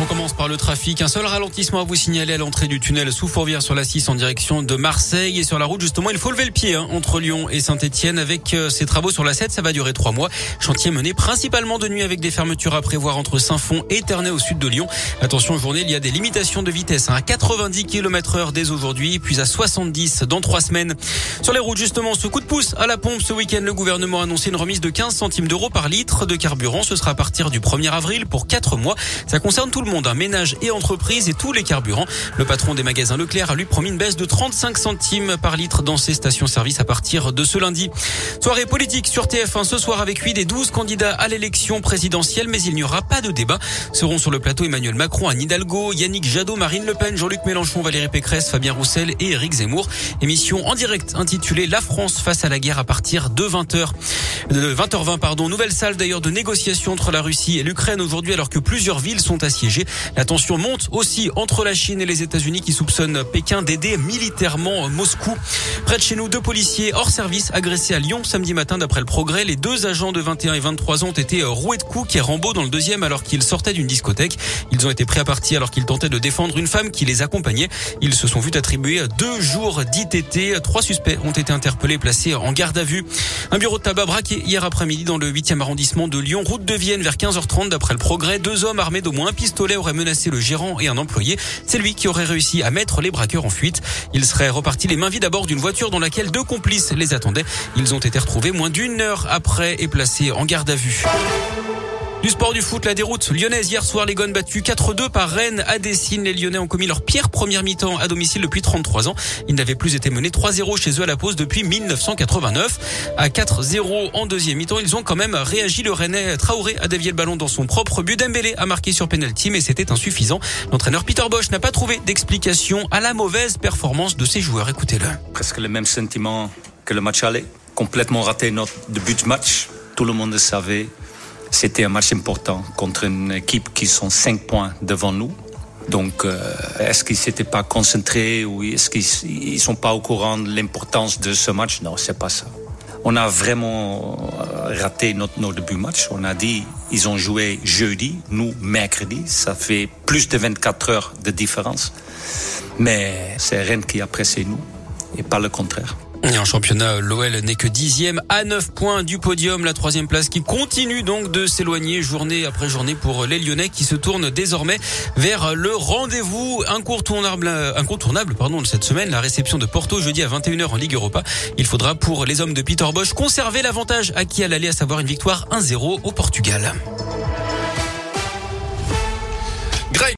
On commence par le trafic. Un seul ralentissement à vous signaler à l'entrée du tunnel sous Fourvière sur la 6 en direction de Marseille. Et sur la route, justement, il faut lever le pied entre Lyon et Saint-Etienne. Avec ces travaux sur la 7, ça va durer 3 mois. Chantier mené principalement de nuit avec des fermetures à prévoir entre Saint-Fond et Ternay au sud de Lyon. Attention, en journée, il y a des limitations de vitesse à 90 km/h dès aujourd'hui, puis à 70 dans 3 semaines. Sur les routes, justement, ce coup de pouce à la pompe. Ce week-end, le gouvernement a annoncé une remise de 15 centimes d'euros par litre de carburant. Ce sera à partir du 1er avril pour 4 mois. Ça concerne tout le monde, ménages et entreprises et tous les carburants. Le patron des magasins Leclerc a lui promis une baisse de 35 centimes par litre dans ses stations-service à partir de ce lundi. Soirée politique sur TF1 ce soir avec 8 des 12 candidats à l'élection présidentielle, mais il n'y aura pas de débat. Seront sur le plateau Emmanuel Macron, Anne Hidalgo, Yannick Jadot, Marine Le Pen, Jean-Luc Mélenchon, Valérie Pécresse, Fabien Roussel et Éric Zemmour. Émission en direct intitulée La France face à la guerre à partir de 20h20, Nouvelle salle d'ailleurs de négociation entre la Russie et l'Ukraine aujourd'hui alors que plusieurs villes sont assiégées. La tension monte aussi entre la Chine et les États-Unis qui soupçonnent Pékin d'aider militairement Moscou. Près de chez nous, 2 policiers hors service agressés à Lyon samedi matin d'après le Progrès. Les 2 agents de 21 et 23 ans ont été roués de coups et Rambo dans le 2e alors qu'ils sortaient d'une discothèque. Ils ont été pris à partie alors qu'ils tentaient de défendre une femme qui les accompagnait. Ils se sont vus attribuer 2 jours d'ITT. 3 suspects ont été interpellés et placés en garde à vue. Un bureau de tabac braqué hier après-midi dans le 8e arrondissement de Lyon, route de Vienne vers 15h30 d'après le Progrès. 2 hommes armés d'au moins un pistolet aurait menacé le gérant et un employé. C'est lui qui aurait réussi à mettre les braqueurs en fuite. Ils seraient repartis les mains vides à bord d'une voiture dans laquelle 2 complices les attendaient. Ils ont été retrouvés moins d'1 heure après et placés en garde à vue. Du sport, du foot, la déroute lyonnaise. Hier soir, les Gones battus 4-2 par Rennes à Décines. Les Lyonnais ont commis leur pire première mi-temps à domicile depuis 33 ans. Ils n'avaient plus été menés 3-0 chez eux à la pause depuis 1989. À 4-0 en deuxième mi-temps, ils ont quand même réagi. Le Rennais Traoré a dévié le ballon dans son propre but. Dembélé a marqué sur penalty, mais c'était insuffisant. L'entraîneur Peter Bosch n'a pas trouvé d'explication à la mauvaise performance de ses joueurs. Écoutez-le. Presque le même sentiment que le match aller. Complètement raté notre début de match. Tout le monde le savait. C'était un match important contre une équipe qui sont 5 points devant nous. Donc, est-ce qu'ils ne s'étaient pas concentrés ou est-ce qu'ils ne sont pas au courant de l'importance de ce match? Non, ce n'est pas ça. On a vraiment raté notre début match. On a dit ils ont joué jeudi, nous mercredi. Ça fait plus de 24 heures de différence. Mais c'est Rennes qui a pressé nous et pas le contraire. Et en championnat, l'OL n'est que 10e à 9 points du podium. La 3e place qui continue donc de s'éloigner journée après journée pour les Lyonnais qui se tournent désormais vers le rendez-vous incontournable, de cette semaine. La réception de Porto jeudi à 21h en Ligue Europa. Il faudra pour les hommes de Peter Bosch conserver l'avantage acquis à l'aller, à savoir une victoire 1-0 au Portugal.